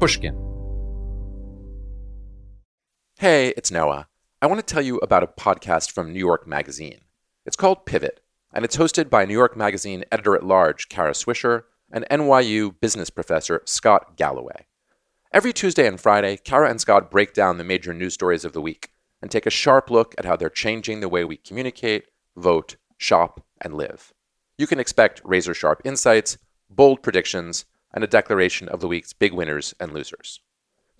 Pushkin. Hey, it's Noah. I want to tell you about a podcast from New York Magazine. It's called Pivot, and it's hosted by New York Magazine editor-at-large Kara Swisher and NYU business professor Scott Galloway. Every Tuesday and Friday, Kara and Scott break down the major news stories of the week and take a sharp look at how they're changing the way we communicate, vote, shop, and live. You can expect razor-sharp insights, bold predictions, and a declaration of the week's big winners and losers.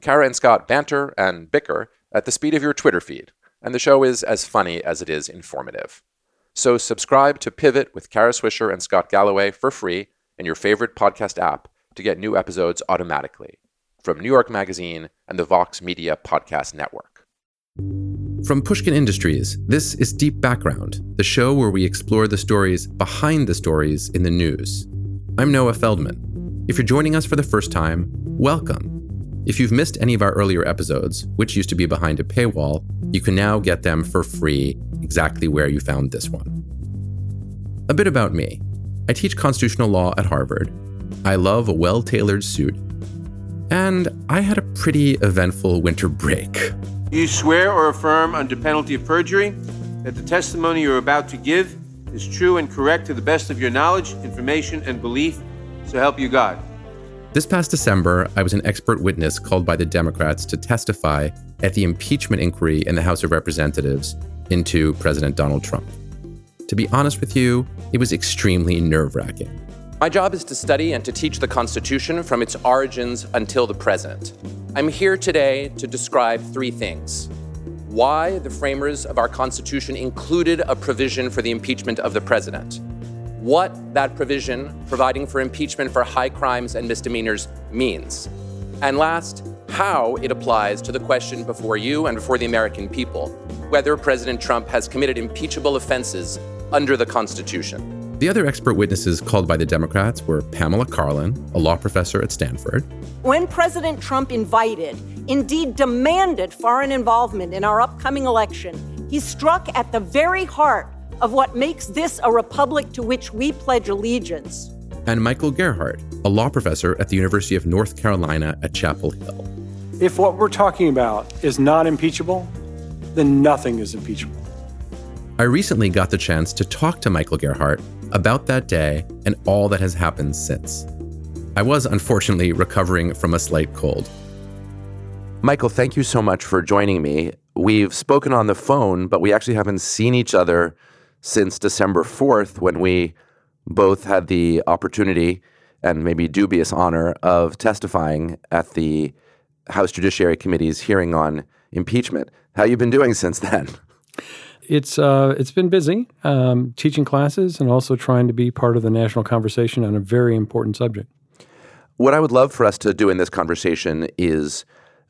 Kara and Scott banter and bicker at the speed of your Twitter feed, and the show is as funny as it is informative. So subscribe to Pivot with Kara Swisher and Scott Galloway for free in your favorite podcast app to get new episodes automatically. From New York Magazine and the Vox Media Podcast Network. From Pushkin Industries, this is Deep Background, the show where we explore the stories behind the stories in the news. I'm Noah Feldman. If you're joining us for the first time, welcome. If you've missed any of our earlier episodes, which used to be behind a paywall, you can now get them for free exactly where you found this one. A bit about me. I teach constitutional law at Harvard. I love a well-tailored suit. And I had a pretty eventful winter break. You swear or affirm under penalty of perjury that the testimony you're about to give is true and correct to the best of your knowledge, information, and belief, so help you God. This past December, I was an expert witness called by the Democrats to testify at the impeachment inquiry in the House of Representatives into President Donald Trump. To be honest with you, it was extremely nerve-wracking. My job is to study and to teach the Constitution from its origins until the present. I'm here today to describe three things. Why the framers of our Constitution included a provision for the impeachment of the president. What that provision, providing for impeachment for high crimes and misdemeanors, means. And last, how it applies to the question before you and before the American people, whether President Trump has committed impeachable offenses under the Constitution. The other expert witnesses called by the Democrats were Pamela Karlan, a law professor at Stanford. When President Trump invited, indeed demanded, foreign involvement in our upcoming election, he struck at the very heart of what makes this a republic to which we pledge allegiance. And Michael Gerhardt, a law professor at the University of North Carolina at Chapel Hill. If what we're talking about is not impeachable, then nothing is impeachable. I recently got the chance to talk to Michael Gerhardt about that day and all that has happened since. I was, unfortunately, recovering from a slight cold. Michael, thank you so much for joining me. We've spoken on the phone, but we actually haven't seen each other since December 4th, when we both had the opportunity and maybe dubious honor of testifying at the House Judiciary Committee's hearing on impeachment. How you been doing since then? It's been busy teaching classes and also trying to be part of the national conversation on a very important subject. What I would love for us to do in this conversation is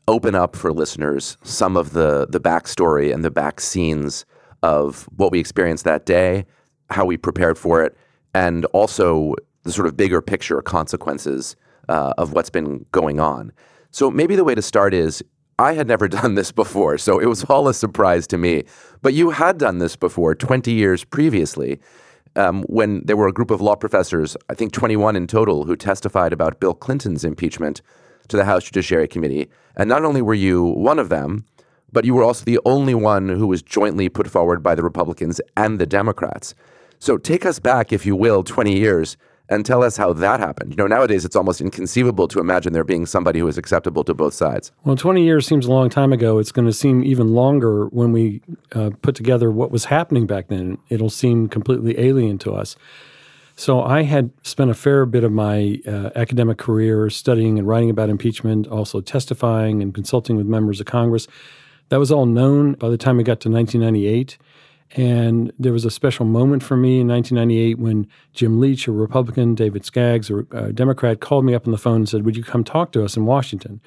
open up for listeners some of the backstory and the back scenes of what we experienced that day, how we prepared for it, and also the sort of bigger picture consequences of what's been going on. So maybe the way to start is, I had never done this before, so it was all a surprise to me. But you had done this before 20 years previously, when there were a group of law professors, I think 21 in total, who testified about Bill Clinton's impeachment to the House Judiciary Committee. And not only were you one of them, but you were also the only one who was jointly put forward by the Republicans and the Democrats. So take us back, if you will, 20 years and tell us how that happened. You know, nowadays it's almost inconceivable to imagine there being somebody who is acceptable to both sides. Well, 20 years seems a long time ago. It's going to seem even longer when we put together what was happening back then. It'll seem completely alien to us. So I had spent a fair bit of my academic career studying and writing about impeachment, also testifying and consulting with members of Congress. That was all known by the time we got to 1998. And there was a special moment for me in 1998 when Jim Leach, a Republican, David Skaggs, a Democrat, called me up on the phone and said, would you come talk to us in Washington?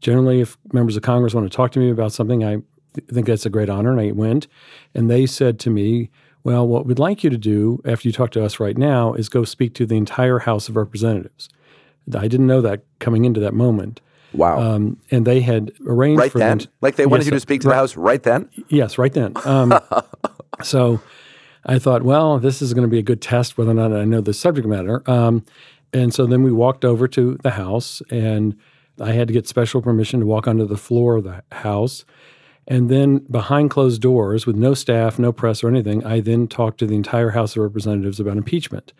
Generally, if members of Congress want to talk to me about something, I think that's a great honor, and I went. And they said to me, well, what we'd like you to do after you talk to us right now is go speak to the entire House of Representatives. I didn't know that coming into that moment. Wow. And they had arranged right for then? Them. Like they wanted you to speak to the House right then? Yes, right then. So I thought, well, this is going to be a good test whether or not I know the subject matter. And so then we walked over to the House, and I had to get special permission to walk onto the floor of the house. And then behind closed doors with no staff, no press or anything, I then talked to the entire House of Representatives about impeachment.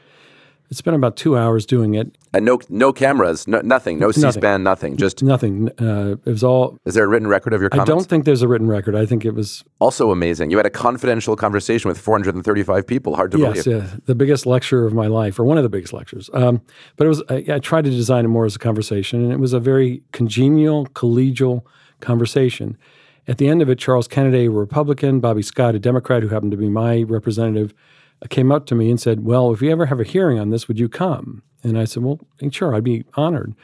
It's been about 2 hours doing it. And no cameras, nothing, no C-SPAN, nothing, just... Nothing. It was all... Is there a written record of your comments? I don't think there's a written record. I think it was... Also amazing. You had a confidential conversation with 435 people. Hard to believe. Yes, yeah. The biggest lecture of my life, or one of the biggest lectures. But it was. I tried to design it more as a conversation, and it was a very congenial, collegial conversation. At the end of it, Charles Kennedy, a Republican, Bobby Scott, a Democrat who happened to be my representative, came up to me and said, well, if we ever have a hearing on this, would you come? And I said, well, sure, I'd be honored.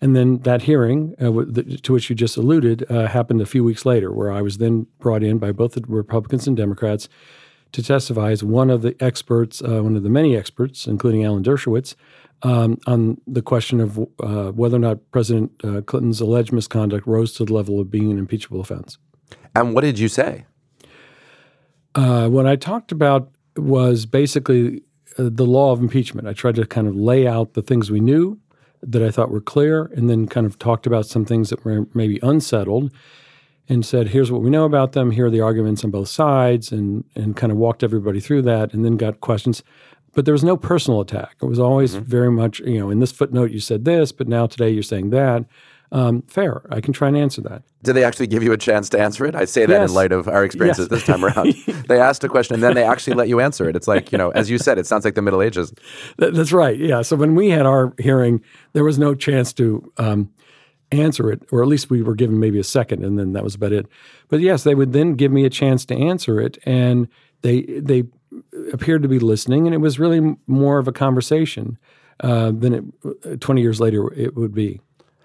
And then that hearing, to which you just alluded, happened a few weeks later, where I was then brought in by both the Republicans and Democrats to testify as one of the experts, one of the many experts, including Alan Dershowitz, on the question of whether or not President Clinton's alleged misconduct rose to the level of being an impeachable offense. And what did you say? What I talked about was basically the law of impeachment. I tried to kind of lay out the things we knew that I thought were clear, and then kind of talked about some things that were maybe unsettled and said, here's what we know about them, here are the arguments on both sides, and kind of walked everybody through that, and then got questions. But there was no personal attack. It was always very much, in this footnote you said this, but now today you're saying that. Fair. I can try and answer that. Did they actually give you a chance to answer it? I say that in light of our experiences this time around. They asked a question, and then they actually let you answer it. It's like, as you said, it sounds like the Middle Ages. That's right, yeah. So when we had our hearing, there was no chance to answer it, or at least we were given maybe a second, and then that was about it. But yes, they would then give me a chance to answer it, and they appeared to be listening, and it was really more of a conversation than 20 years later it would be.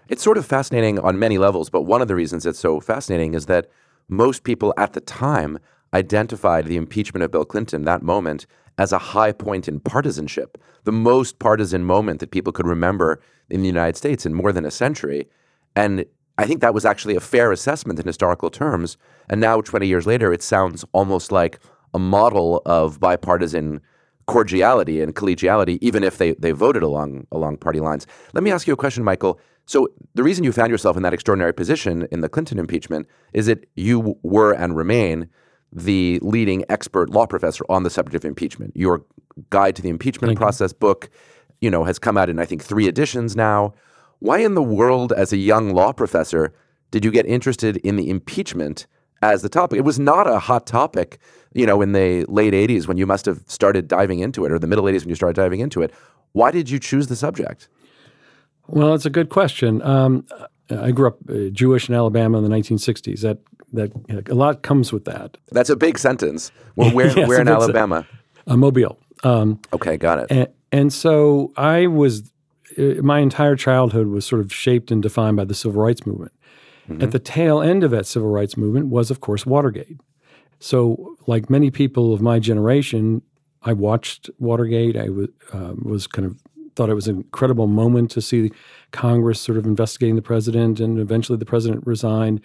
It's sort of fascinating on many levels, but one of the reasons it's so fascinating is that most people at the time identified the impeachment of Bill Clinton, that moment, as a high point in partisanship, the most partisan moment that people could remember in the United States in more than a century. And I think that was actually a fair assessment in historical terms. And now, 20 years later, it sounds almost like a model of bipartisan cordiality and collegiality, even if they voted along party lines. Let me ask you a question, Michael. So the reason you found yourself in that extraordinary position in the Clinton impeachment is that you were and remain the leading expert law professor on the subject of impeachment. Your guide to the impeachment process book, has come out in, I think, 3 editions now. Why in the world, as a young law professor, did you get interested in the impeachment as the topic? It was not a hot topic, in the late 80s when you must have started diving into it, or the middle 80s when you started diving into it. Why did you choose the subject? Well, it's a good question. I grew up Jewish in Alabama in the 1960s. That a lot comes with that. That's a big sentence. Well, where in Alabama? Mobile. Okay, got it. And so I was, my entire childhood was sort of shaped and defined by the civil rights movement. Mm-hmm. At the tail end of that civil rights movement was, of course, Watergate. So like many people of my generation, I watched Watergate. I was kind of thought it was an incredible moment to see Congress sort of investigating the president, and eventually the president resigned.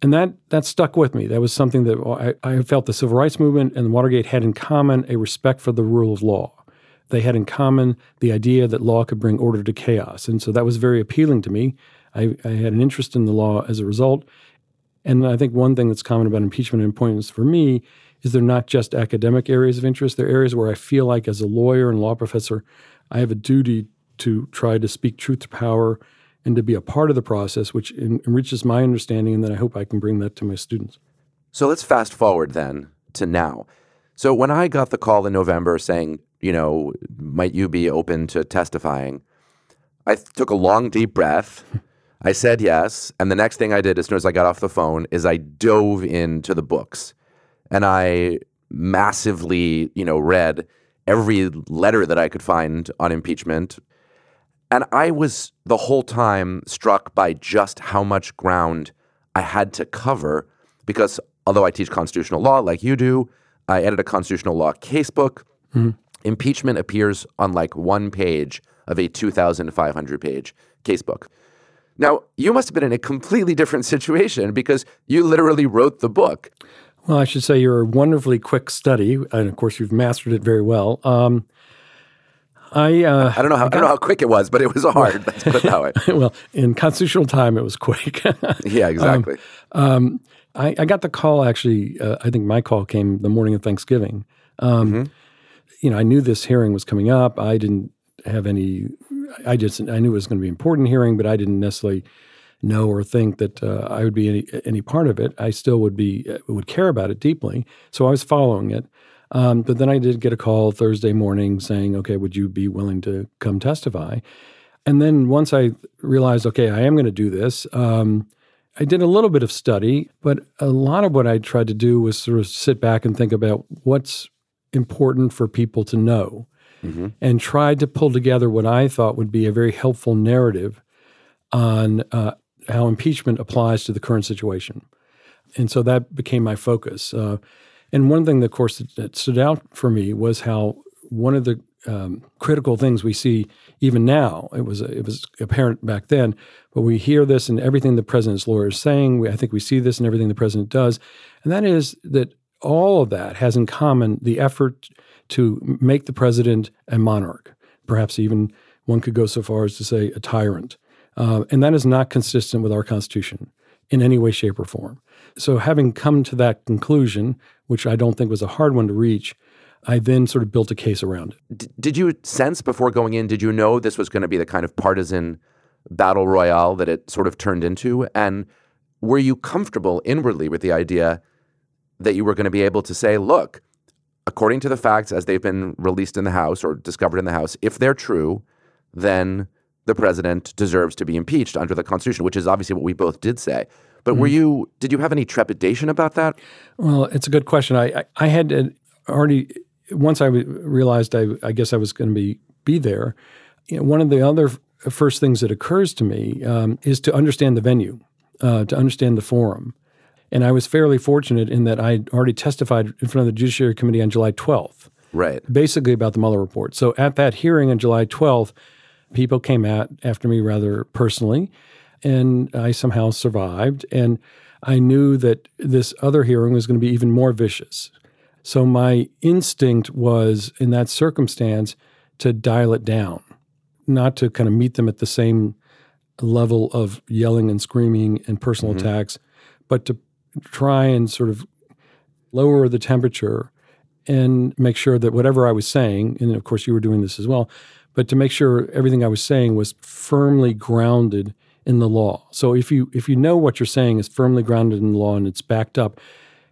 And that stuck with me. That was something that I felt the civil rights movement and Watergate had in common: a respect for the rule of law. They had in common the idea that law could bring order to chaos. And so that was very appealing to me. I had an interest in the law as a result. And I think one thing that's common about impeachment and importance for me is they're not just academic areas of interest. They're areas where I feel like, as a lawyer and law professor, I have a duty to try to speak truth to power and to be a part of the process, which enriches my understanding, and then I hope I can bring that to my students. So let's fast forward then to now. So when I got the call in November saying, might you be open to testifying, I took a long, deep breath. I said yes, and the next thing I did as soon as I got off the phone is I dove into the books, and I massively, read every letter that I could find on impeachment. And I was the whole time struck by just how much ground I had to cover, because although I teach constitutional law like you do, I edit a constitutional law casebook. Mm-hmm. Impeachment appears on like one page of a 2,500-page casebook. Now, you must have been in a completely different situation, because you literally wrote the book. Well, I should say you're a wonderfully quick study, and of course you've mastered it very well. I don't know how quick it was, but it was hard. Let's put it that way. Well, in constitutional time, it was quick. Yeah, exactly. I got the call, actually. I think my call came the morning of Thanksgiving. Mm-hmm. You know, I knew this hearing was coming up. I didn't have any. I knew it was going to be an important hearing, but I didn't necessarily know or think that I would be any part of it. I still would care about it deeply. So I was following it. But then I did get a call Thursday morning saying, okay, would you be willing to come testify? And then once I realized, okay, I am going to do this, I did a little bit of study, but a lot of what I tried to do was sort of sit back and think about what's important for people to know, mm-hmm. and tried to pull together what I thought would be a very helpful narrative on how impeachment applies to the current situation. And so that became my focus. And one thing, of course, that stood out for me was how one of the critical things we see even now, it was apparent back then, but we hear this in everything the president's lawyer is saying. I think we see this in everything the president does. And that is that all of that has in common the effort to make the president a monarch. Perhaps even one could go so far as to say a tyrant. And that is not consistent with our Constitution in any way, shape, or form. So having come to that conclusion, which I don't think was a hard one to reach, I then sort of built a case around it. Did you sense before going in, did you know this was going to be the kind of partisan battle royale that it sort of turned into? And were you comfortable inwardly with the idea that you were going to be able to say, look, according to the facts as they've been released in the House or discovered in the House, if they're true, then the president deserves to be impeached under the Constitution, which is obviously what we both did say. But did you have any trepidation about that? Well, it's a good question. I had already, once I realized I guess I was going to be there, you know, one of the other first things that occurs to me is to understand the venue, to understand the forum. And I was fairly fortunate in that I already testified in front of the Judiciary Committee on July 12th. Right. Basically about the Mueller report. So at that hearing on July 12th, people came out after me rather personally, and I somehow survived. And I knew that this other hearing was going to be even more vicious. So my instinct was, in that circumstance, to dial it down, not to kind of meet them at the same level of yelling and screaming and personal mm-hmm. attacks, but to try and sort of lower the temperature and make sure that whatever I was saying, and of course you were doing this as well, but to make sure everything I was saying was firmly grounded in the law. So if you know what you're saying is firmly grounded in the law and it's backed up,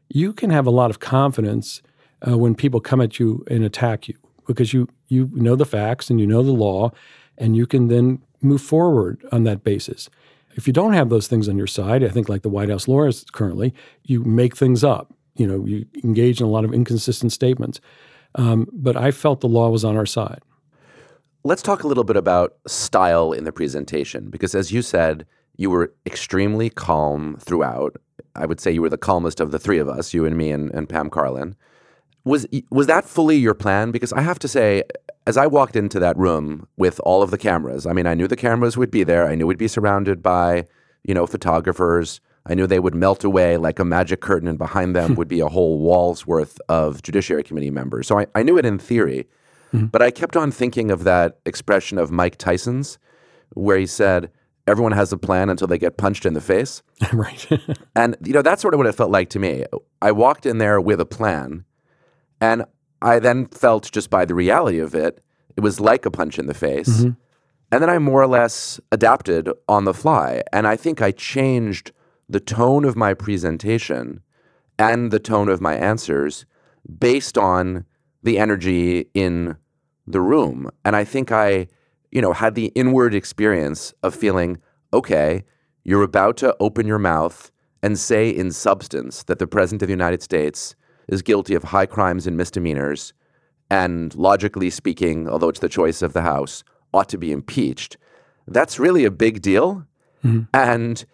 you can have a lot of confidence when people come at you and attack you, because you know the facts and you know the law, and you can then move forward on that basis. If you don't have those things on your side, I think like the White House lawyers currently, you make things up. You know, you engage in a lot of inconsistent statements. But I felt the law was on our side. Let's talk a little bit about style in the presentation, because as you said, you were extremely calm throughout. I would say you were the calmest of the three of us, you and me and Pam Karlan. Was that fully your plan? Because I have to say, as I walked into that room with all of the cameras, I mean, I knew the cameras would be there. I knew we'd be surrounded by, you know, photographers. I knew they would melt away like a magic curtain, and behind them would be a whole wall's worth of Judiciary Committee members. So I knew it in theory. Mm-hmm. But I kept on thinking of that expression of Mike Tyson's where he said, everyone has a plan until they get punched in the face. Right. And, you know, that's sort of what it felt like to me. I walked in there with a plan, and I then felt just by the reality of it, it was like a punch in the face. Mm-hmm. And then I more or less adapted on the fly. And I think I changed the tone of my presentation and the tone of my answers based on the energy in the room. And I think I, you know, had the inward experience of feeling, okay, you're about to open your mouth and say in substance that the president of the United States is guilty of high crimes and misdemeanors, and logically speaking, although it's the choice of the House, ought to be impeached. That's really a big deal. Mm-hmm. And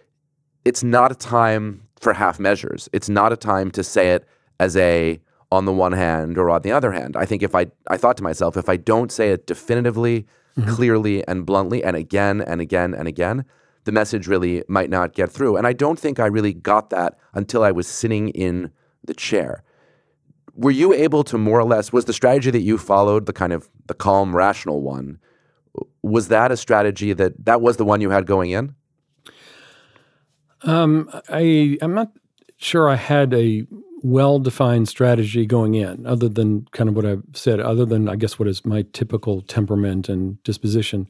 it's not a time for half measures. It's not a time to say it as a on the one hand or on the other hand. I think I thought to myself, if I don't say it definitively, mm-hmm. clearly and bluntly, and again and again and again, the message really might not get through. And I don't think I really got that until I was sitting in the chair. Were you able to more or less, was the strategy that you followed the kind of the calm, rational one. Was that a strategy that was the one you had going in? I'm not sure I had a well-defined strategy going in, other than kind of what I've said, other than, I guess, what is my typical temperament and disposition.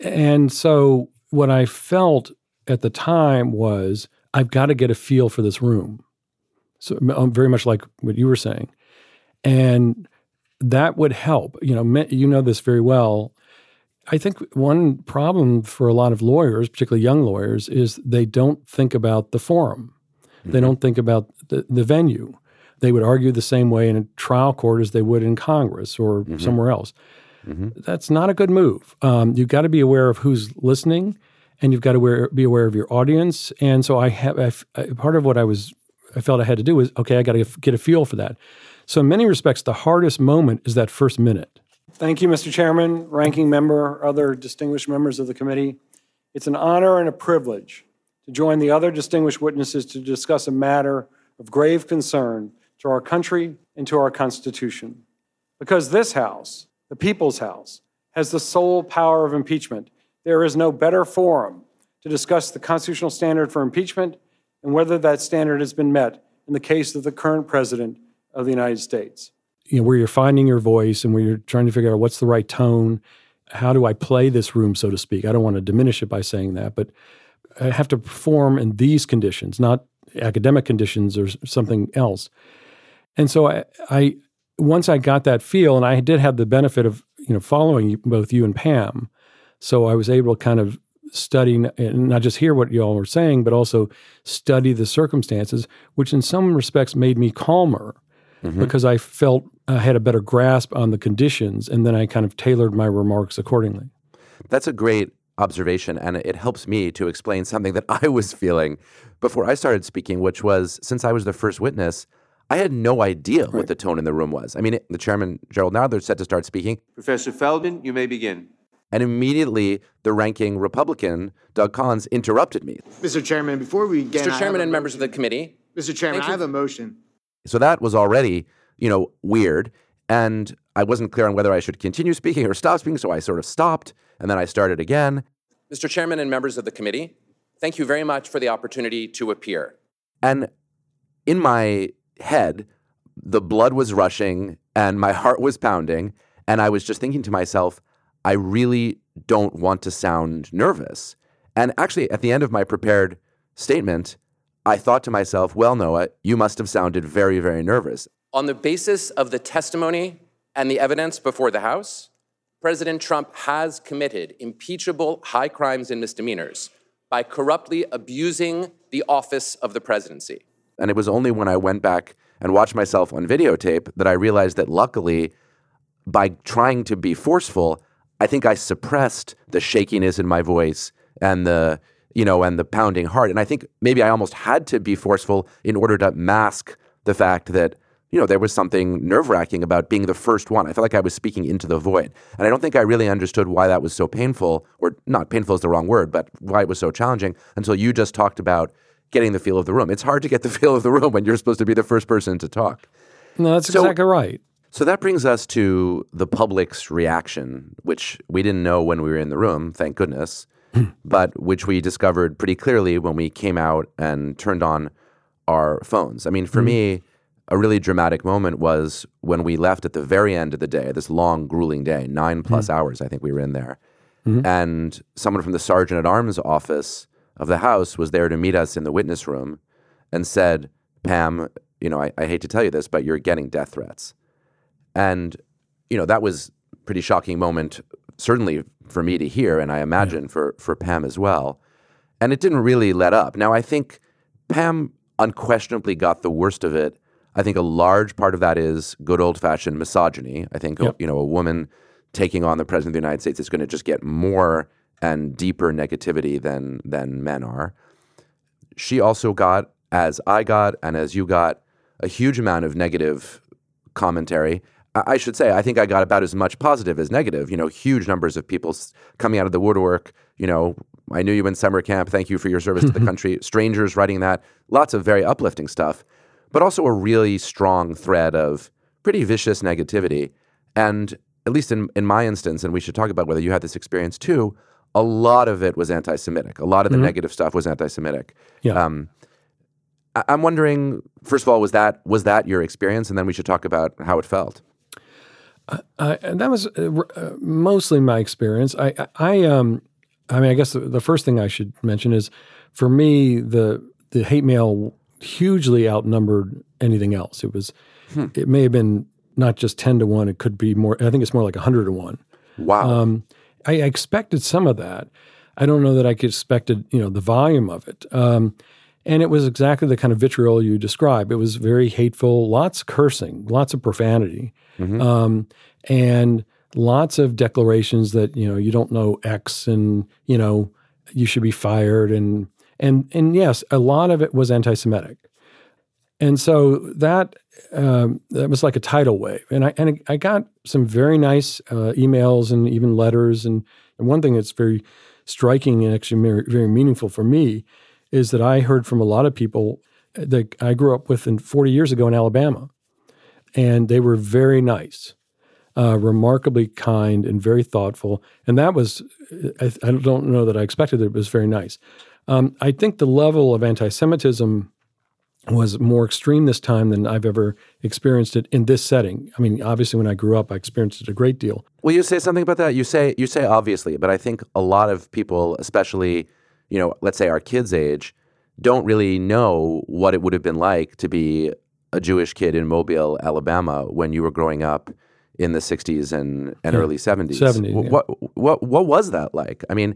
And so what I felt at the time was, I've got to get a feel for this room. So very much like what you were saying. And that would help. You know this very well. I think one problem for a lot of lawyers, particularly young lawyers, is they don't think about the forum. Mm-hmm. They don't think about the venue. They would argue the same way in a trial court as they would in Congress or mm-hmm. somewhere else. Mm-hmm. That's not a good move. You've got to be aware of who's listening, and you've got to be aware of your audience. And so part of what I felt I had to do was, okay, I got to get a feel for that. So in many respects, the hardest moment is that first minute. Thank you, Mr. Chairman, Ranking Member, other distinguished members of the committee. It's an honor and a privilege to join the other distinguished witnesses to discuss a matter of grave concern to our country and to our Constitution. Because this House, the People's House, has the sole power of impeachment, there is no better forum to discuss the constitutional standard for impeachment and whether that standard has been met in the case of the current President of the United States. Where you're finding your voice and where you're trying to figure out what's the right tone, how do I play this room, so to speak? I don't want to diminish it by saying that, but I have to perform in these conditions, not academic conditions or something else. And so I once I got that feel, and I did have the benefit of following both you and Pam, so I was able to kind of study and not just hear what you all were saying, but also study the circumstances, which in some respects made me calmer. Mm-hmm. Because I felt I had a better grasp on the conditions, and then I kind of tailored my remarks accordingly. That's a great observation, and it helps me to explain something that I was feeling before I started speaking, which was, since I was the first witness, I had no idea right. what the tone in the room was. I mean, the chairman, Jerrold Nadler, said to start speaking. Professor Feldman, you may begin. And immediately, the ranking Republican, Doug Collins, interrupted me. Mr. Chairman, before we begin... Mr. Chairman and members of the committee. Mr. Chairman, I have a motion. So that was already, weird. And I wasn't clear on whether I should continue speaking or stop speaking, so I sort of stopped, and then I started again. Mr. Chairman and members of the committee, thank you very much for the opportunity to appear. And in my head, the blood was rushing, and my heart was pounding, and I was just thinking to myself, I really don't want to sound nervous. And actually, at the end of my prepared statement, I thought to myself, well, Noah, you must have sounded very, very nervous. On the basis of the testimony and the evidence before the House, President Trump has committed impeachable high crimes and misdemeanors by corruptly abusing the office of the presidency. And it was only when I went back and watched myself on videotape that I realized that, luckily, by trying to be forceful, I think I suppressed the shakiness in my voice and the and the pounding heart. And I think maybe I almost had to be forceful in order to mask the fact that, there was something nerve-wracking about being the first one. I felt like I was speaking into the void. And I don't think I really understood why that was so painful, or not painful is the wrong word, but why it was so challenging until you just talked about getting the feel of the room. It's hard to get the feel of the room when you're supposed to be the first person to talk. No, that's exactly right. So that brings us to the public's reaction, which we didn't know when we were in the room, thank goodness, but which we discovered pretty clearly when we came out and turned on our phones. I mean, for me, a really dramatic moment was when we left at the very end of the day, this long, grueling day, 9+ hours, I think we were in there. Mm-hmm. And someone from the Sergeant-at-Arms office of the House was there to meet us in the witness room and said, Pam, I hate to tell you this, but you're getting death threats. And, that was a pretty shocking moment, certainly for me to hear, and I imagine for Pam as well. And it didn't really let up. Now, I think Pam unquestionably got the worst of it. I think a large part of that is good old-fashioned misogyny. I think, a woman taking on the president of the United States is going to just get more and deeper negativity than men are. She also got, as I got and as you got, a huge amount of negative commentary. I should say, I think I got about as much positive as negative, huge numbers of people coming out of the woodwork, I knew you in summer camp, thank you for your service to the country, strangers writing that, lots of very uplifting stuff, but also a really strong thread of pretty vicious negativity. And at least in my instance, and we should talk about whether you had this experience too, a lot of it was anti-Semitic. A lot of the negative stuff was anti-Semitic. Yeah. I'm wondering, first of all, was that your experience? And then we should talk about how it felt. That was mostly my experience. I mean, I guess the first thing I should mention is, for me, the hate mail hugely outnumbered anything else. It was, it may have been not just 10 to 1; it could be more. I think it's more like 100 to 1. Wow. I expected some of that. I don't know that I expected, the volume of it. And it was exactly the kind of vitriol you describe. It was very hateful, lots of cursing, lots of profanity, and lots of declarations that, you don't know X and, you should be fired. And yes, a lot of it was anti-Semitic. And so that was like a tidal wave. And I got some very nice emails and even letters. And one thing that's very striking and actually very meaningful for me is that I heard from a lot of people that I grew up with 40 years ago in Alabama. And they were very nice, remarkably kind and very thoughtful. And that was, I don't know that I expected it, but it was very nice. I think the level of anti-Semitism was more extreme this time than I've ever experienced it in this setting. I mean, obviously, when I grew up, I experienced it a great deal. Will you say something about that? You say obviously, but I think a lot of people, especially, let's say our kids' age, don't really know what it would have been like to be a Jewish kid in Mobile, Alabama, when you were growing up in the 60s and early 70s. What was that like? I mean,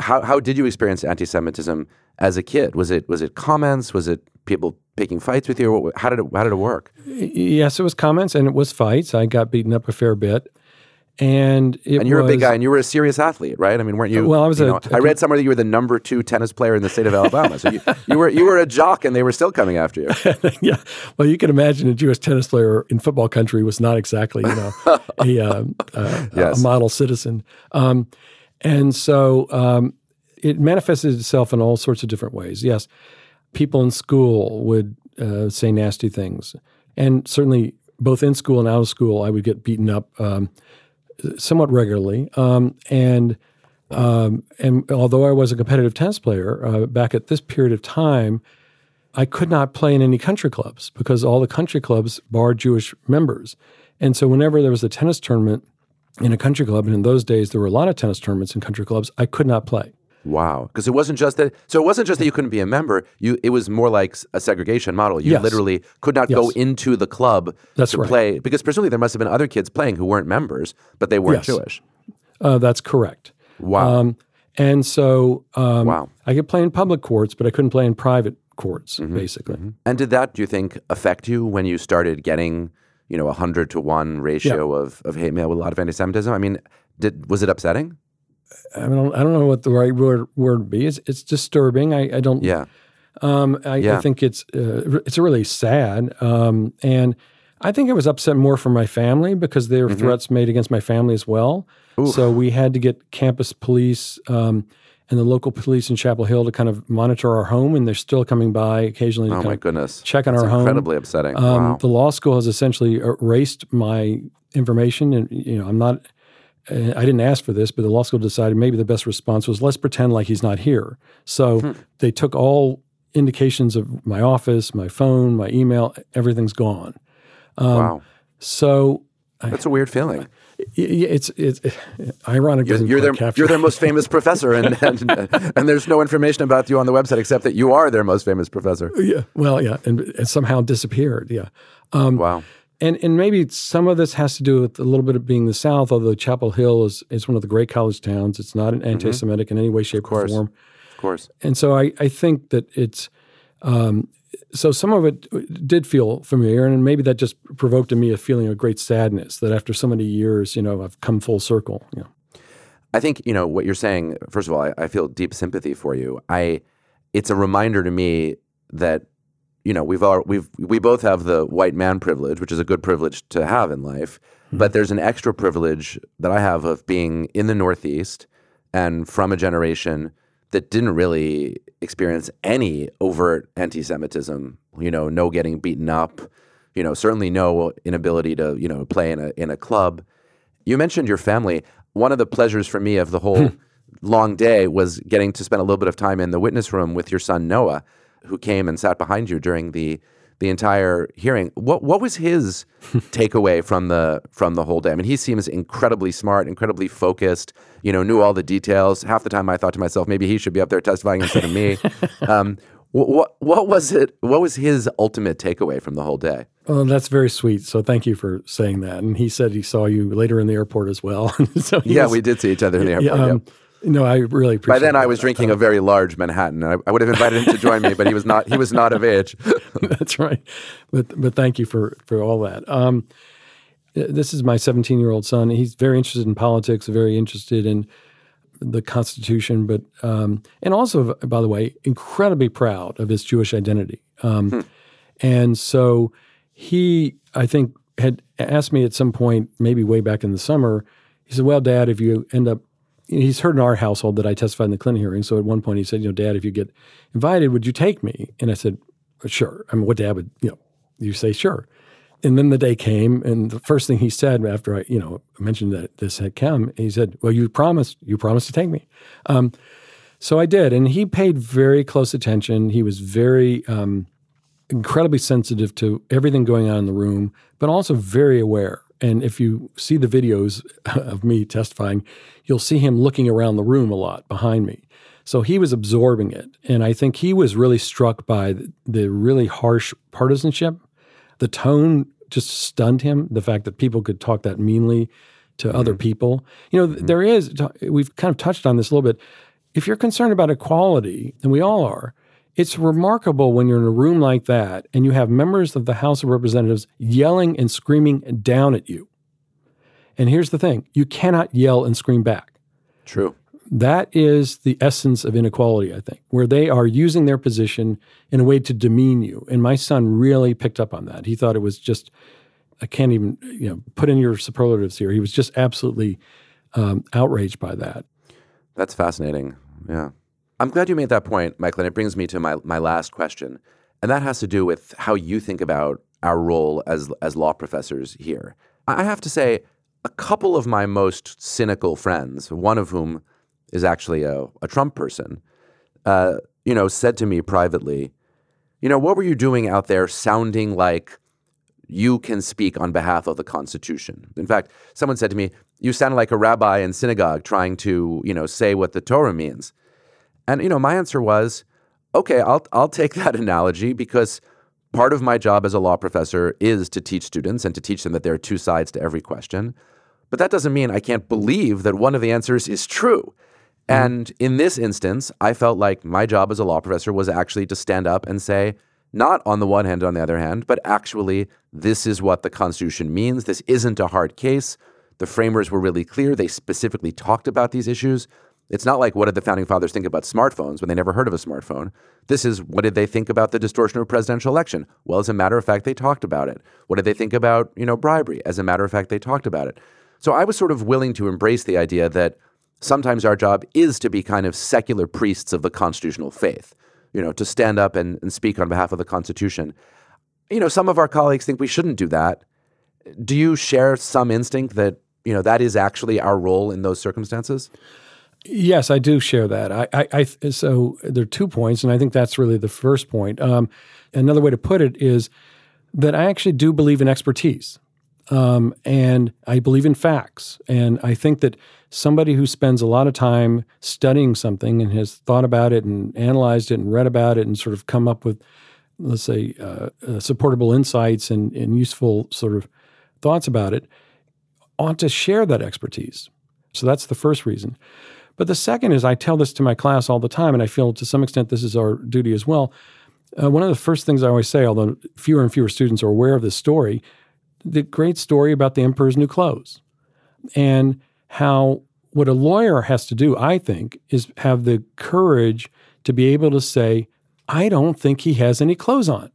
how did you experience anti-Semitism as a kid? Was it comments? Was it people picking fights with you? How did it work? Yes, it was comments and it was fights. I got beaten up a fair bit, and you're a big guy and you were a serious athlete, right? I mean, weren't you? Well, I was. I read somewhere that you were the number 2 tennis player in the state of Alabama. So you were a jock, and they were still coming after you. Yeah. Well, you can imagine a Jewish tennis player in football country was not exactly a model citizen. And so it manifested itself in all sorts of different ways. Yes, people in school would say nasty things. And certainly both in school and out of school, I would get beaten up somewhat regularly. And although I was a competitive tennis player, back at this period of time, I could not play in any country clubs because all the country clubs barred Jewish members. And so whenever there was a tennis tournament in a country club, and in those days there were a lot of tennis tournaments in country clubs, I could not play. Wow, because it wasn't just that you couldn't be a member. It was more like a segregation model. You literally could not go into the club to play, because presumably there must have been other kids playing who weren't members, but they weren't Jewish. That's correct. Wow. And so I could play in public courts, but I couldn't play in private courts, basically. Mm-hmm. And did that, do you think, affect you when you started getting 100 to 1 ratio of hate mail with a lot of anti-Semitism? I mean, was it upsetting? I don't know what the right word would be. It's disturbing. I don't. Yeah. I think it's really sad. And I think I was upset more for my family because there were threats made against my family as well. Oof. So we had to get campus police and the local police in Chapel Hill to kind of monitor our home, and they're still coming by occasionally to check on our home. That's incredibly upsetting. Wow. The law school has essentially erased my information, and I didn't ask for this, but the law school decided maybe the best response was, let's pretend like he's not here. So they took all indications of my office, my phone, my email, everything's gone. Wow. So that's a weird feeling. It's ironic. You're their most famous professor, and there's no information about you on the website except that you are their most famous professor. Yeah. Well, yeah, and somehow disappeared. Yeah. Wow. And maybe some of this has to do with a little bit of being the South, although Chapel Hill is one of the great college towns. It's not an anti-Semitic in any way, shape, or form. Of course. And so I think that it's so some of it did feel familiar, and maybe that just provoked in me a feeling of great sadness that after so many years, I've come full circle. Yeah. I think, what you're saying, first of all, I feel deep sympathy for you. It's a reminder to me that we both have the white man privilege, which is a good privilege to have in life, but there's an extra privilege that I have of being in the Northeast and from a generation that didn't really experience any overt anti-Semitism. No getting beaten up. Certainly no inability to play in a club. You mentioned your family. One of the pleasures for me of the whole long day was getting to spend a little bit of time in the witness room with your son, Noah, who came and sat behind you during the entire hearing. What was his takeaway from the whole day? I mean, he seems incredibly smart, incredibly focused, knew all the details. Half the time I thought to myself, maybe he should be up there testifying instead of me. What was it? What was his ultimate takeaway from the whole day? Oh, that's very sweet. So thank you for saying that. And he said he saw you later in the airport as well. So we did see each other in the airport. No, I really appreciate it. By then I was drinking a very large Manhattan. I would have invited him to join me, but he was not of age. That's right. But thank you for all that. This is my 17-year-old son. He's very interested in politics, very interested in the Constitution, but and also, by the way, incredibly proud of his Jewish identity. And so he, I think, had asked me at some point, maybe way back in the summer, he said, well, Dad, if you end up, he's heard in our household that I testified in the Clinton hearing. So at one point he said, Dad, if you get invited, would you take me? And I said, sure. I mean, what Dad would, you say, sure. And then the day came, and the first thing he said after I, mentioned that this had come, he said, well, you promised to take me. So I did, and he paid very close attention. He was very incredibly sensitive to everything going on in the room, but also very aware. And if you see the videos of me testifying, you'll see him looking around the room a lot behind me. So he was absorbing it, and I think he was really struck by the really harsh partisanship. The tone just stunned him, the fact that people could talk that meanly to other people. There is, we've kind of touched on this a little bit. If you're concerned about equality, and we all are, it's remarkable when you're in a room like that and you have members of the House of Representatives yelling and screaming down at you. And here's the thing, you cannot yell and scream back. True. That is the essence of inequality, I think, where they are using their position in a way to demean you. And my son really picked up on that. He thought it was just, I can't even, put in your superlatives here. He was just absolutely outraged by that. That's fascinating. Yeah. I'm glad you made that point, Michael, and it brings me to my last question. And that has to do with how you think about our role as law professors here. I have to say, a couple of my most cynical friends, one of whom is actually a Trump person, said to me privately, what were you doing out there sounding like you can speak on behalf of the Constitution? In fact, someone said to me, you sound like a rabbi in synagogue trying to, say what the Torah means. And, my answer was, okay, I'll take that analogy, because part of my job as a law professor is to teach students and to teach them that there are two sides to every question. But that doesn't mean I can't believe that one of the answers is true. And in this instance, I felt like my job as a law professor was actually to stand up and say, not on the one hand, on the other hand, but actually, this is what the Constitution means. This isn't a hard case. The framers were really clear. They specifically talked about these issues. It's not like, what did the founding fathers think about smartphones when they never heard of a smartphone? This is, what did they think about the distortion of a presidential election? Well, as a matter of fact, they talked about it. What did they think about, bribery? As a matter of fact, they talked about it. So I was sort of willing to embrace the idea that sometimes our job is to be kind of secular priests of the constitutional faith, to stand up and speak on behalf of the Constitution. Some of our colleagues think we shouldn't do that. Do you share some instinct that, that is actually our role in those circumstances? Yes, I do share that. So there are 2 points, and I think that's really the first point. Another way to put it is that I actually do believe in expertise. And I believe in facts. And I think that somebody who spends a lot of time studying something and has thought about it and analyzed it and read about it and sort of come up with, let's say, supportable insights and useful sort of thoughts about it ought to share that expertise. So that's the first reason. But the second is, I tell this to my class all the time, and I feel to some extent this is our duty as well. One of the first things I always say, although fewer and fewer students are aware of this story, the great story about the emperor's new clothes, and how what a lawyer has to do, I think, is have the courage to be able to say, I don't think he has any clothes on.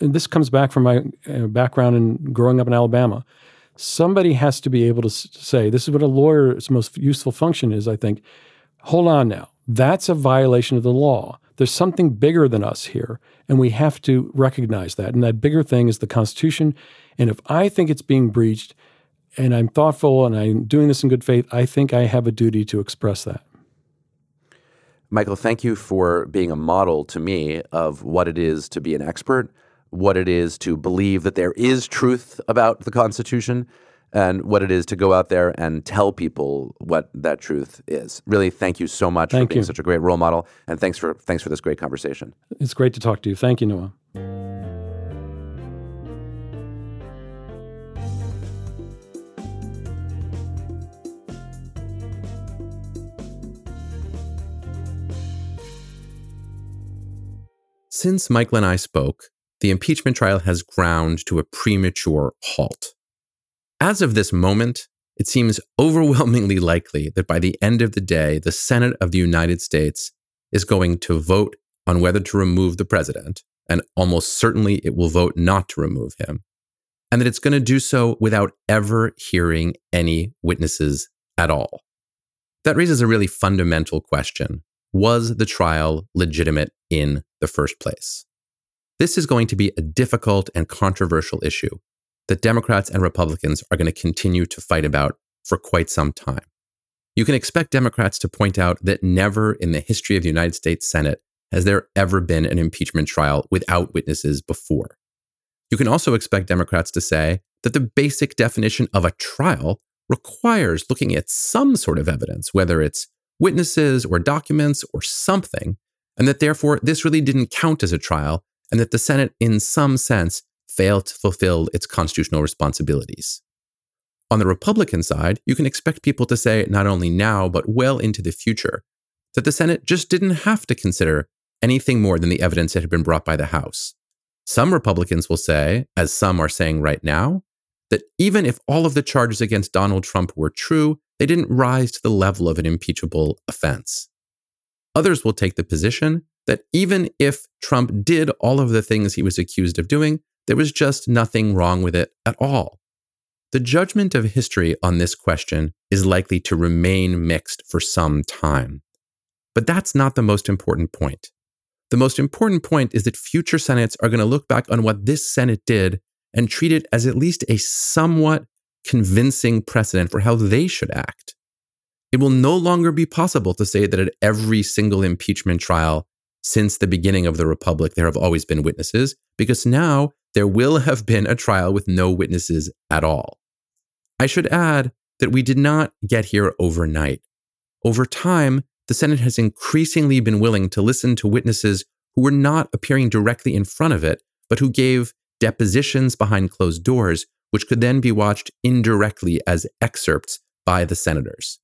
And this comes back from my background in growing up in Alabama. Somebody has to be able to say, this is what a lawyer's most useful function is, I think. Hold on now. That's a violation of the law. There's something bigger than us here, and we have to recognize that. And that bigger thing is the Constitution. And if I think it's being breached, and I'm thoughtful and I'm doing this in good faith, I think I have a duty to express that. Michael, thank you for being a model to me of what it is to be an expert, what it is to believe that there is truth about the Constitution, and what it is to go out there and tell people what that truth is. Really, thank you so much for being such a great role model, and thanks for this great conversation. It's great to talk to you. Thank you, Noah. Since Michael and I spoke, the impeachment trial has ground to a premature halt. As of this moment, it seems overwhelmingly likely that by the end of the day, the Senate of the United States is going to vote on whether to remove the president, and almost certainly it will vote not to remove him, and that it's going to do so without ever hearing any witnesses at all. That raises a really fundamental question. Was the trial legitimate in the first place? This is going to be a difficult and controversial issue that Democrats and Republicans are going to continue to fight about for quite some time. You can expect Democrats to point out that never in the history of the United States Senate has there ever been an impeachment trial without witnesses before. You can also expect Democrats to say that the basic definition of a trial requires looking at some sort of evidence, whether it's witnesses or documents or something, and that therefore this really didn't count as a trial, and that the Senate in some sense failed to fulfill its constitutional responsibilities. On the Republican side, you can expect people to say not only now, but well into the future, that the Senate just didn't have to consider anything more than the evidence that had been brought by the House. Some Republicans will say, as some are saying right now, that even if all of the charges against Donald Trump were true, they didn't rise to the level of an impeachable offense. Others will take the position that even if Trump did all of the things he was accused of doing, there was just nothing wrong with it at all. The judgment of history on this question is likely to remain mixed for some time. But that's not the most important point. The most important point is that future Senates are going to look back on what this Senate did and treat it as at least a somewhat convincing precedent for how they should act. It will no longer be possible to say that at every single impeachment trial since the beginning of the Republic, there have always been witnesses, because now there will have been a trial with no witnesses at all. I should add that we did not get here overnight. Over time, the Senate has increasingly been willing to listen to witnesses who were not appearing directly in front of it, but who gave depositions behind closed doors, which could then be watched indirectly as excerpts by the senators.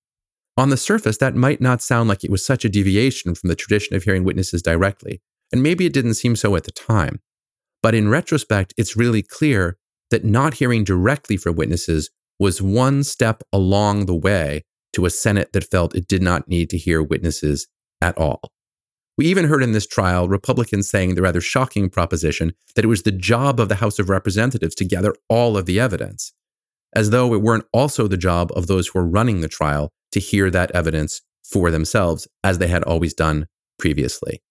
On the surface, that might not sound like it was such a deviation from the tradition of hearing witnesses directly, and maybe it didn't seem so at the time. But in retrospect, it's really clear that not hearing directly from witnesses was one step along the way to a Senate that felt it did not need to hear witnesses at all. We even heard in this trial Republicans saying the rather shocking proposition that it was the job of the House of Representatives to gather all of the evidence, as though it weren't also the job of those who were running the trial to hear that evidence for themselves, as they had always done previously.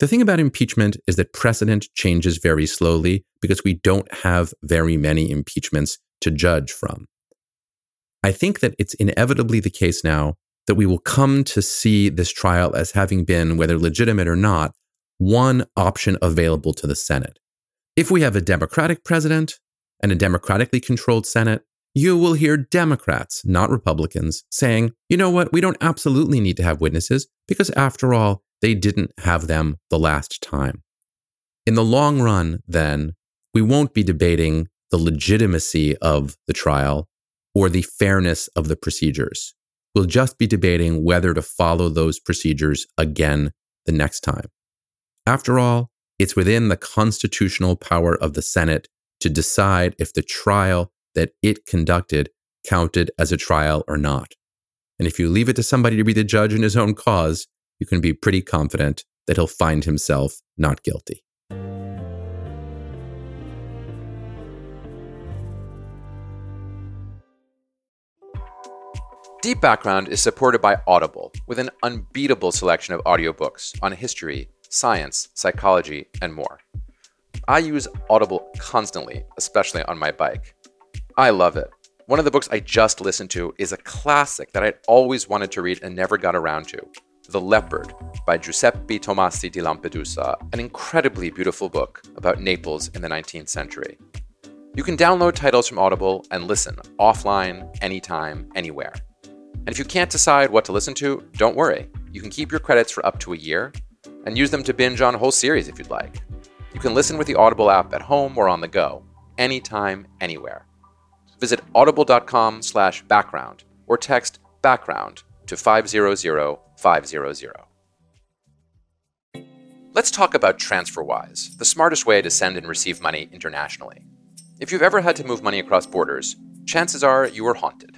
The thing about impeachment is that precedent changes very slowly because we don't have very many impeachments to judge from. I think that it's inevitably the case now that we will come to see this trial as having been, whether legitimate or not, one option available to the Senate. If we have a Democratic president and a democratically controlled Senate, you will hear Democrats, not Republicans, saying, you know what, we don't absolutely need to have witnesses because, after all, they didn't have them the last time. In the long run, then, we won't be debating the legitimacy of the trial or the fairness of the procedures. We'll just be debating whether to follow those procedures again the next time. After all, it's within the constitutional power of the Senate to decide if the trial that it conducted counted as a trial or not. And if you leave it to somebody to be the judge in his own cause, you can be pretty confident that he'll find himself not guilty. Deep Background is supported by Audible with an unbeatable selection of audiobooks on history, science, psychology, and more. I use Audible constantly, especially on my bike. I love it. One of the books I just listened to is a classic that I'd always wanted to read and never got around to, The Leopard by Giuseppe Tomasi di Lampedusa, an incredibly beautiful book about Naples in the 19th century. You can download titles from Audible and listen offline, anytime, anywhere. And if you can't decide what to listen to, don't worry. You can keep your credits for up to a year and use them to binge on a whole series if you'd like. You can listen with the Audible app at home or on the go, anytime, anywhere. Visit audible.com/background or text background to 500-500. Let's talk about TransferWise, the smartest way to send and receive money internationally. If you've ever had to move money across borders, chances are you were haunted.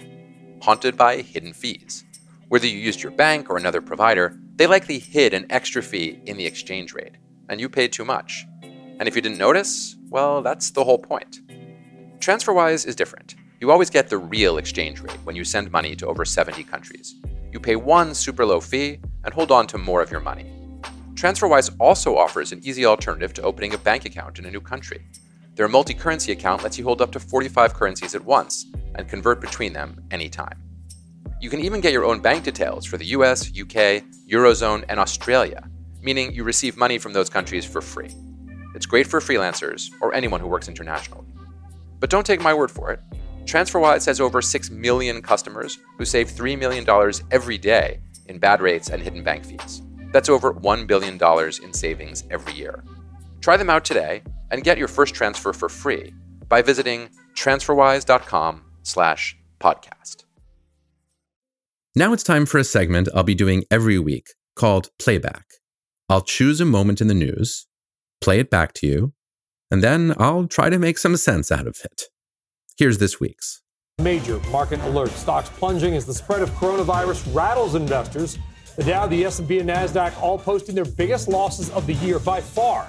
Haunted by hidden fees. Whether you used your bank or another provider, they likely hid an extra fee in the exchange rate, and you paid too much. And if you didn't notice, well, that's the whole point. TransferWise is different. You always get the real exchange rate when you send money to over 70 countries. You pay one super low fee and hold on to more of your money. TransferWise also offers an easy alternative to opening a bank account in a new country. Their multi-currency account lets you hold up to 45 currencies at once and convert between them anytime. You can even get your own bank details for the US, UK, Eurozone, and Australia, meaning you receive money from those countries for free. It's great for freelancers or anyone who works internationally. But don't take my word for it. TransferWise has over 6 million customers who save $3 million every day in bad rates and hidden bank fees. That's over $1 billion in savings every year. Try them out today and get your first transfer for free by visiting transferwise.com/podcast. Now it's time for a segment I'll be doing every week called Playback. I'll choose a moment in the news, play it back to you, and then I'll try to make some sense out of it. Here's this week's. Major market alert. Stocks plunging as the spread of coronavirus rattles investors. The Dow, the S&P, and NASDAQ all posting their biggest losses of the year by far.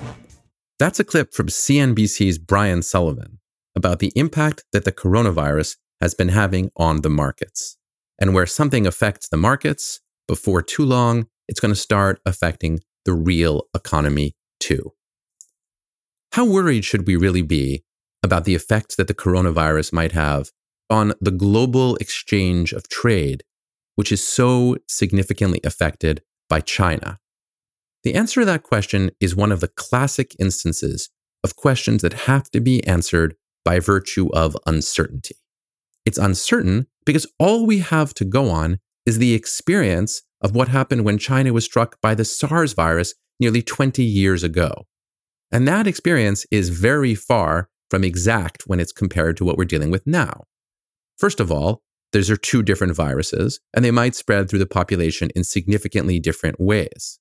That's a clip from CNBC's Brian Sullivan about the impact that the coronavirus has been having on the markets. And where something affects the markets, before too long, it's going to start affecting the real economy too. How worried should we really be about the effects that the coronavirus might have on the global exchange of trade, which is so significantly affected by China? The answer to that question is one of the classic instances of questions that have to be answered by virtue of uncertainty. It's uncertain because all we have to go on is the experience of what happened when China was struck by the SARS virus nearly 20 years ago. And that experience is very far from exact when it's compared to what we're dealing with now. First of all, those are two different viruses, and they might spread through the population in significantly different ways.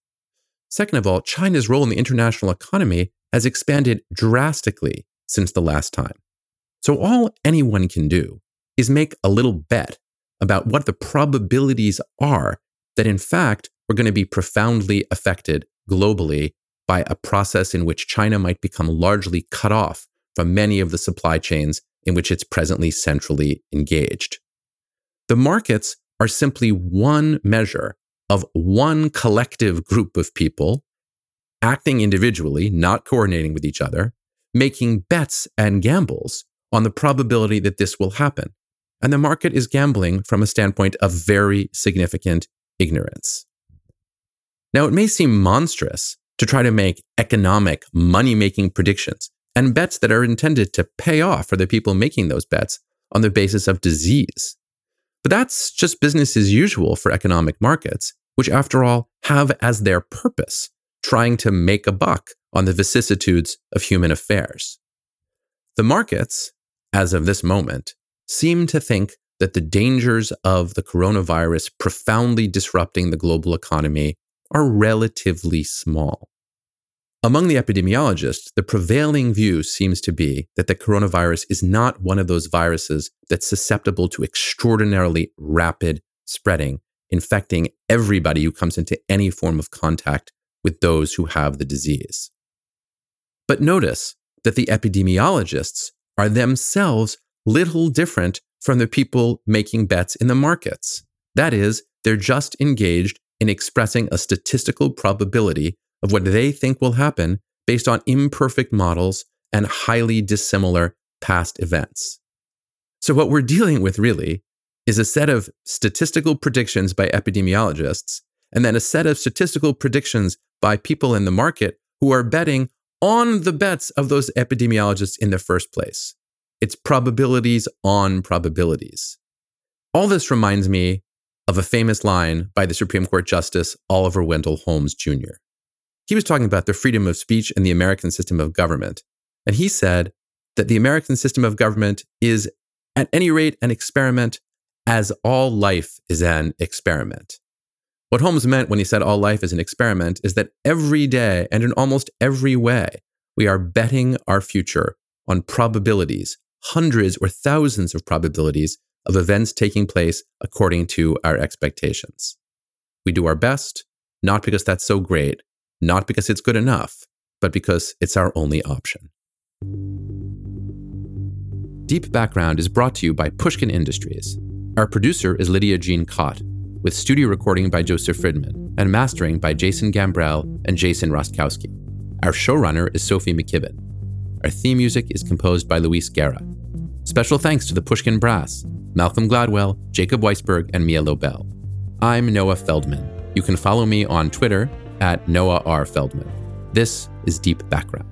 Second of all, China's role in the international economy has expanded drastically since the last time. So all anyone can do is make a little bet about what the probabilities are that, in fact, we're going to be profoundly affected globally by a process in which China might become largely cut off from many of the supply chains in which it's presently centrally engaged. The markets are simply one measure of one collective group of people acting individually, not coordinating with each other, making bets and gambles on the probability that this will happen. And the market is gambling from a standpoint of very significant ignorance. Now, it may seem monstrous to try to make economic, money-making predictions and bets that are intended to pay off for the people making those bets on the basis of disease. But that's just business as usual for economic markets, which after all have as their purpose trying to make a buck on the vicissitudes of human affairs. The markets, as of this moment, seem to think that the dangers of the coronavirus profoundly disrupting the global economy are relatively small. Among the epidemiologists, the prevailing view seems to be that the coronavirus is not one of those viruses that's susceptible to extraordinarily rapid spreading, infecting everybody who comes into any form of contact with those who have the disease. But notice that the epidemiologists are themselves little different from the people making bets in the markets. That is, they're just engaged in expressing a statistical probability of what they think will happen based on imperfect models and highly dissimilar past events. So what we're dealing with really is a set of statistical predictions by epidemiologists, and then a set of statistical predictions by people in the market who are betting on the bets of those epidemiologists in the first place. It's probabilities on probabilities. All this reminds me of a famous line by the Supreme Court Justice Oliver Wendell Holmes Jr. He was talking about the freedom of speech and the American system of government. And he said that the American system of government is, at any rate, an experiment, as all life is an experiment. What Holmes meant when he said all life is an experiment is that every day and in almost every way, we are betting our future on probabilities, hundreds or thousands of probabilities of events taking place according to our expectations. We do our best, not because that's so great, not because it's good enough, but because it's our only option. Deep Background is brought to you by Pushkin Industries. Our producer is Lydia Jean Cott, with studio recording by Joseph Fridman and mastering by Jason Gambrell and Jason Rostkowski. Our showrunner is Sophie McKibben. Our theme music is composed by Luis Guerra. Special thanks to the Pushkin Brass, Malcolm Gladwell, Jacob Weisberg, and Mia Lobel. I'm Noah Feldman. You can follow me on Twitter @NoahRFeldman. This is Deep Background.